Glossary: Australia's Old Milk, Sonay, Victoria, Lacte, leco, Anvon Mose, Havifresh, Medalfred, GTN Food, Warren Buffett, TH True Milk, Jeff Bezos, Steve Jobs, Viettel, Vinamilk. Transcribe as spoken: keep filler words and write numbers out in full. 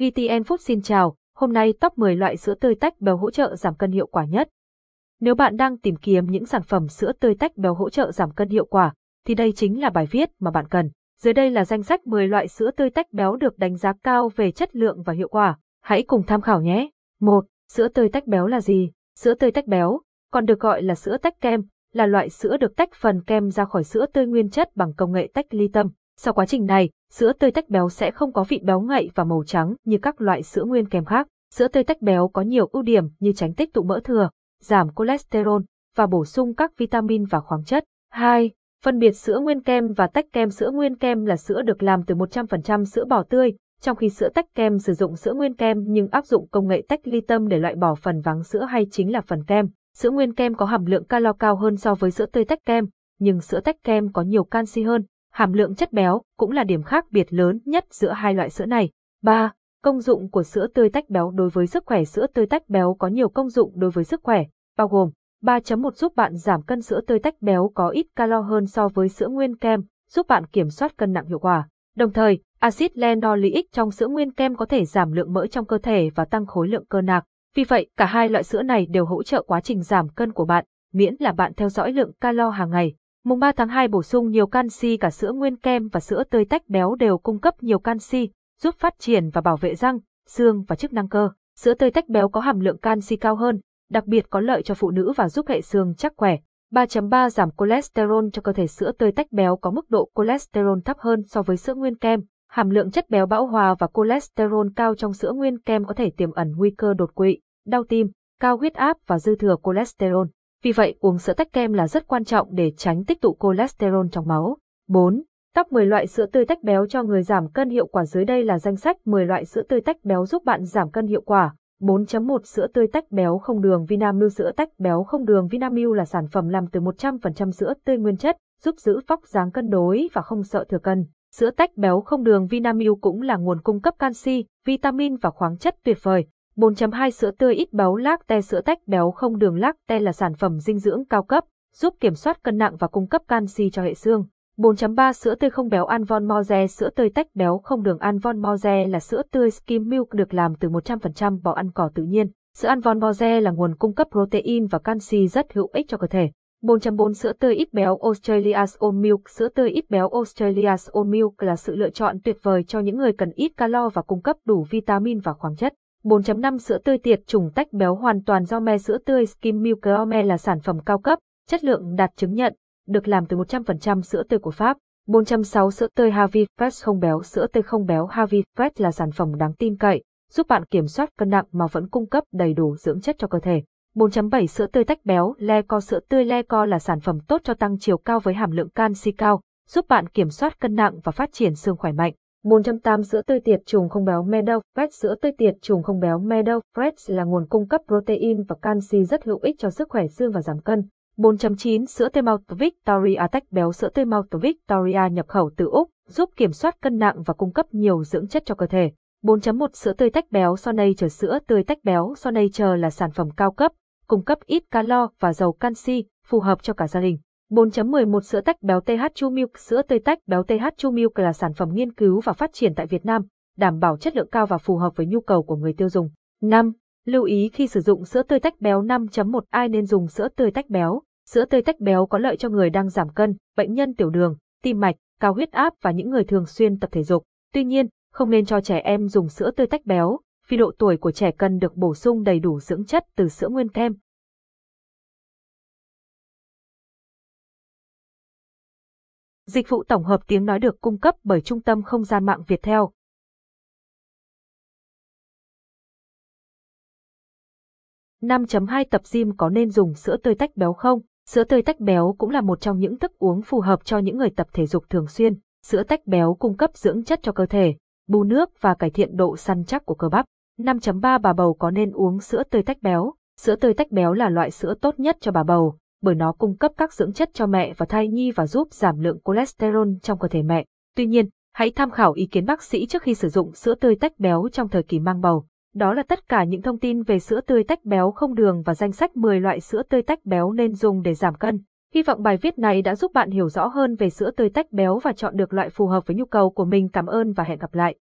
giê tê en Food xin chào, hôm nay top mười loại sữa tươi tách béo hỗ trợ giảm cân hiệu quả nhất. Nếu bạn đang tìm kiếm những sản phẩm sữa tươi tách béo hỗ trợ giảm cân hiệu quả, thì đây chính là bài viết mà bạn cần. Dưới đây là danh sách mười loại sữa tươi tách béo được đánh giá cao về chất lượng và hiệu quả. Hãy cùng tham khảo nhé! một. Sữa tươi tách béo là gì? Sữa tươi tách béo, còn được gọi là sữa tách kem, là loại sữa được tách phần kem ra khỏi sữa tươi nguyên chất bằng công nghệ tách ly tâm. Sau quá trình này, sữa tươi tách béo sẽ không có vị béo ngậy và màu trắng như các loại sữa nguyên kem khác. Sữa tươi tách béo có nhiều ưu điểm như tránh tích tụ mỡ thừa, giảm cholesterol và bổ sung các vitamin và khoáng chất. hai. Phân biệt sữa nguyên kem và tách kem. Sữa nguyên kem là sữa được làm từ một trăm phần trăm sữa bò tươi, trong khi sữa tách kem sử dụng sữa nguyên kem nhưng áp dụng công nghệ tách ly tâm để loại bỏ phần vắng sữa hay chính là phần kem. Sữa nguyên kem có hàm lượng calo cao hơn so với sữa tươi tách kem, nhưng sữa tách kem có nhiều canxi hơn. Hàm lượng chất béo cũng là điểm khác biệt lớn nhất giữa hai loại sữa này. ba. Công dụng của sữa tươi tách béo đối với sức khỏe. Sữa tươi tách béo có nhiều công dụng đối với sức khỏe, bao gồm ba chấm một giúp bạn giảm cân. Sữa tươi tách béo có ít calo hơn so với sữa nguyên kem, giúp bạn kiểm soát cân nặng hiệu quả. Đồng thời, axit linoleic trong sữa nguyên kem có thể giảm lượng mỡ trong cơ thể và tăng khối lượng cơ nạc. Vì vậy, cả hai loại sữa này đều hỗ trợ quá trình giảm cân của bạn, miễn là bạn theo dõi lượng calo hàng ngày. Mùng ba tháng hai bổ sung nhiều canxi. Cả sữa nguyên kem và sữa tươi tách béo đều cung cấp nhiều canxi, giúp phát triển và bảo vệ răng, xương và chức năng cơ. Sữa tươi tách béo có hàm lượng canxi cao hơn, đặc biệt có lợi cho phụ nữ và giúp hệ xương chắc khỏe. ba chấm ba Giảm cholesterol cho cơ thể. Sữa tươi tách béo có mức độ cholesterol thấp hơn so với sữa nguyên kem. Hàm lượng chất béo bão hòa và cholesterol cao trong sữa nguyên kem có thể tiềm ẩn nguy cơ đột quỵ, đau tim, cao huyết áp và dư thừa cholesterol. Vì vậy, uống sữa tách kem là rất quan trọng để tránh tích tụ cholesterol trong máu. bốn. Top mười loại sữa tươi tách béo cho người giảm cân hiệu quả. Dưới đây là danh sách mười loại sữa tươi tách béo giúp bạn giảm cân hiệu quả. bốn chấm một Sữa tươi tách béo không đường Vinamilk. Sữa tách béo không đường Vinamilk là sản phẩm làm từ một trăm phần trăm sữa tươi nguyên chất, giúp giữ vóc dáng cân đối và không sợ thừa cân. Sữa tách béo không đường Vinamilk cũng là nguồn cung cấp canxi, vitamin và khoáng chất tuyệt vời. bốn chấm hai Sữa tươi ít béo Lacte. Sữa tách béo không đường Lacte là sản phẩm dinh dưỡng cao cấp, giúp kiểm soát cân nặng và cung cấp canxi cho hệ xương. bốn chấm ba Sữa tươi không béo Anvon Mose. Sữa tươi tách béo không đường Anvon Mose là sữa tươi skim milk được làm từ một trăm phần trăm bò ăn cỏ tự nhiên. Sữa Anvon Mose là nguồn cung cấp protein và canxi rất hữu ích cho cơ thể. bốn chấm bốn Sữa tươi ít béo Australia's Old Milk. Sữa tươi ít béo Australia's Old Milk là sự lựa chọn tuyệt vời cho những người cần ít calo và cung cấp đủ vitamin và khoáng chất. bốn chấm năm Sữa tươi tiệt trùng tách béo hoàn toàn do me. Sữa tươi skim milk me là sản phẩm cao cấp, chất lượng đạt chứng nhận, được làm từ một trăm phần trăm sữa tươi của Pháp. bốn chấm sáu Sữa tươi Havifresh không béo. Sữa tươi không béo Havifresh là sản phẩm đáng tin cậy, giúp bạn kiểm soát cân nặng mà vẫn cung cấp đầy đủ dưỡng chất cho cơ thể. bốn chấm bảy Sữa tươi tách béo Leco. Sữa tươi Leco là sản phẩm tốt cho tăng chiều cao với hàm lượng canxi cao, giúp bạn kiểm soát cân nặng và phát triển xương khỏe mạnh. bốn chấm tám Sữa tươi tiệt trùng không béo Medalfred. Sữa tươi tiệt trùng không béo Medalfred là nguồn cung cấp protein và canxi rất hữu ích cho sức khỏe xương và giảm cân. bốn chấm chín Sữa tươi Mount Victoria tách béo. Sữa tươi Mount Victoria nhập khẩu từ Úc, giúp kiểm soát cân nặng và cung cấp nhiều dưỡng chất cho cơ thể. bốn chấm một Sữa tươi tách béo Sonay. Sữa tươi tách béo Sonay là sản phẩm cao cấp, cung cấp ít calo và giàu canxi, phù hợp cho cả gia đình. bốn chấm mười một Sữa tách béo tê hát True Milk. Sữa tươi tách béo tê hát True Milk là sản phẩm nghiên cứu và phát triển tại Việt Nam, đảm bảo chất lượng cao và phù hợp với nhu cầu của người tiêu dùng. năm. Lưu ý khi sử dụng sữa tươi tách béo. Năm chấm một Ai nên dùng sữa tươi tách béo? Sữa tươi tách béo có lợi cho người đang giảm cân, bệnh nhân tiểu đường, tim mạch, cao huyết áp và những người thường xuyên tập thể dục. Tuy nhiên, không nên cho trẻ em dùng sữa tươi tách béo, vì độ tuổi của trẻ cần được bổ sung đầy đủ dưỡng chất từ sữa nguyên kem. Dịch vụ tổng hợp tiếng nói được cung cấp bởi Trung tâm Không gian mạng Viettel. năm chấm hai Tập gym có nên dùng sữa tươi tách béo không? Sữa tươi tách béo cũng là một trong những thức uống phù hợp cho những người tập thể dục thường xuyên. Sữa tách béo cung cấp dưỡng chất cho cơ thể, bù nước và cải thiện độ săn chắc của cơ bắp. năm chấm ba Bà bầu có nên uống sữa tươi tách béo? Sữa tươi tách béo là loại sữa tốt nhất cho bà bầu, bởi nó cung cấp các dưỡng chất cho mẹ và thai nhi và giúp giảm lượng cholesterol trong cơ thể mẹ. Tuy nhiên, hãy tham khảo ý kiến bác sĩ trước khi sử dụng sữa tươi tách béo trong thời kỳ mang bầu. Đó là tất cả những thông tin về sữa tươi tách béo không đường và danh sách mười loại sữa tươi tách béo nên dùng để giảm cân. Hy vọng bài viết này đã giúp bạn hiểu rõ hơn về sữa tươi tách béo và chọn được loại phù hợp với nhu cầu của mình. Cảm ơn và hẹn gặp lại!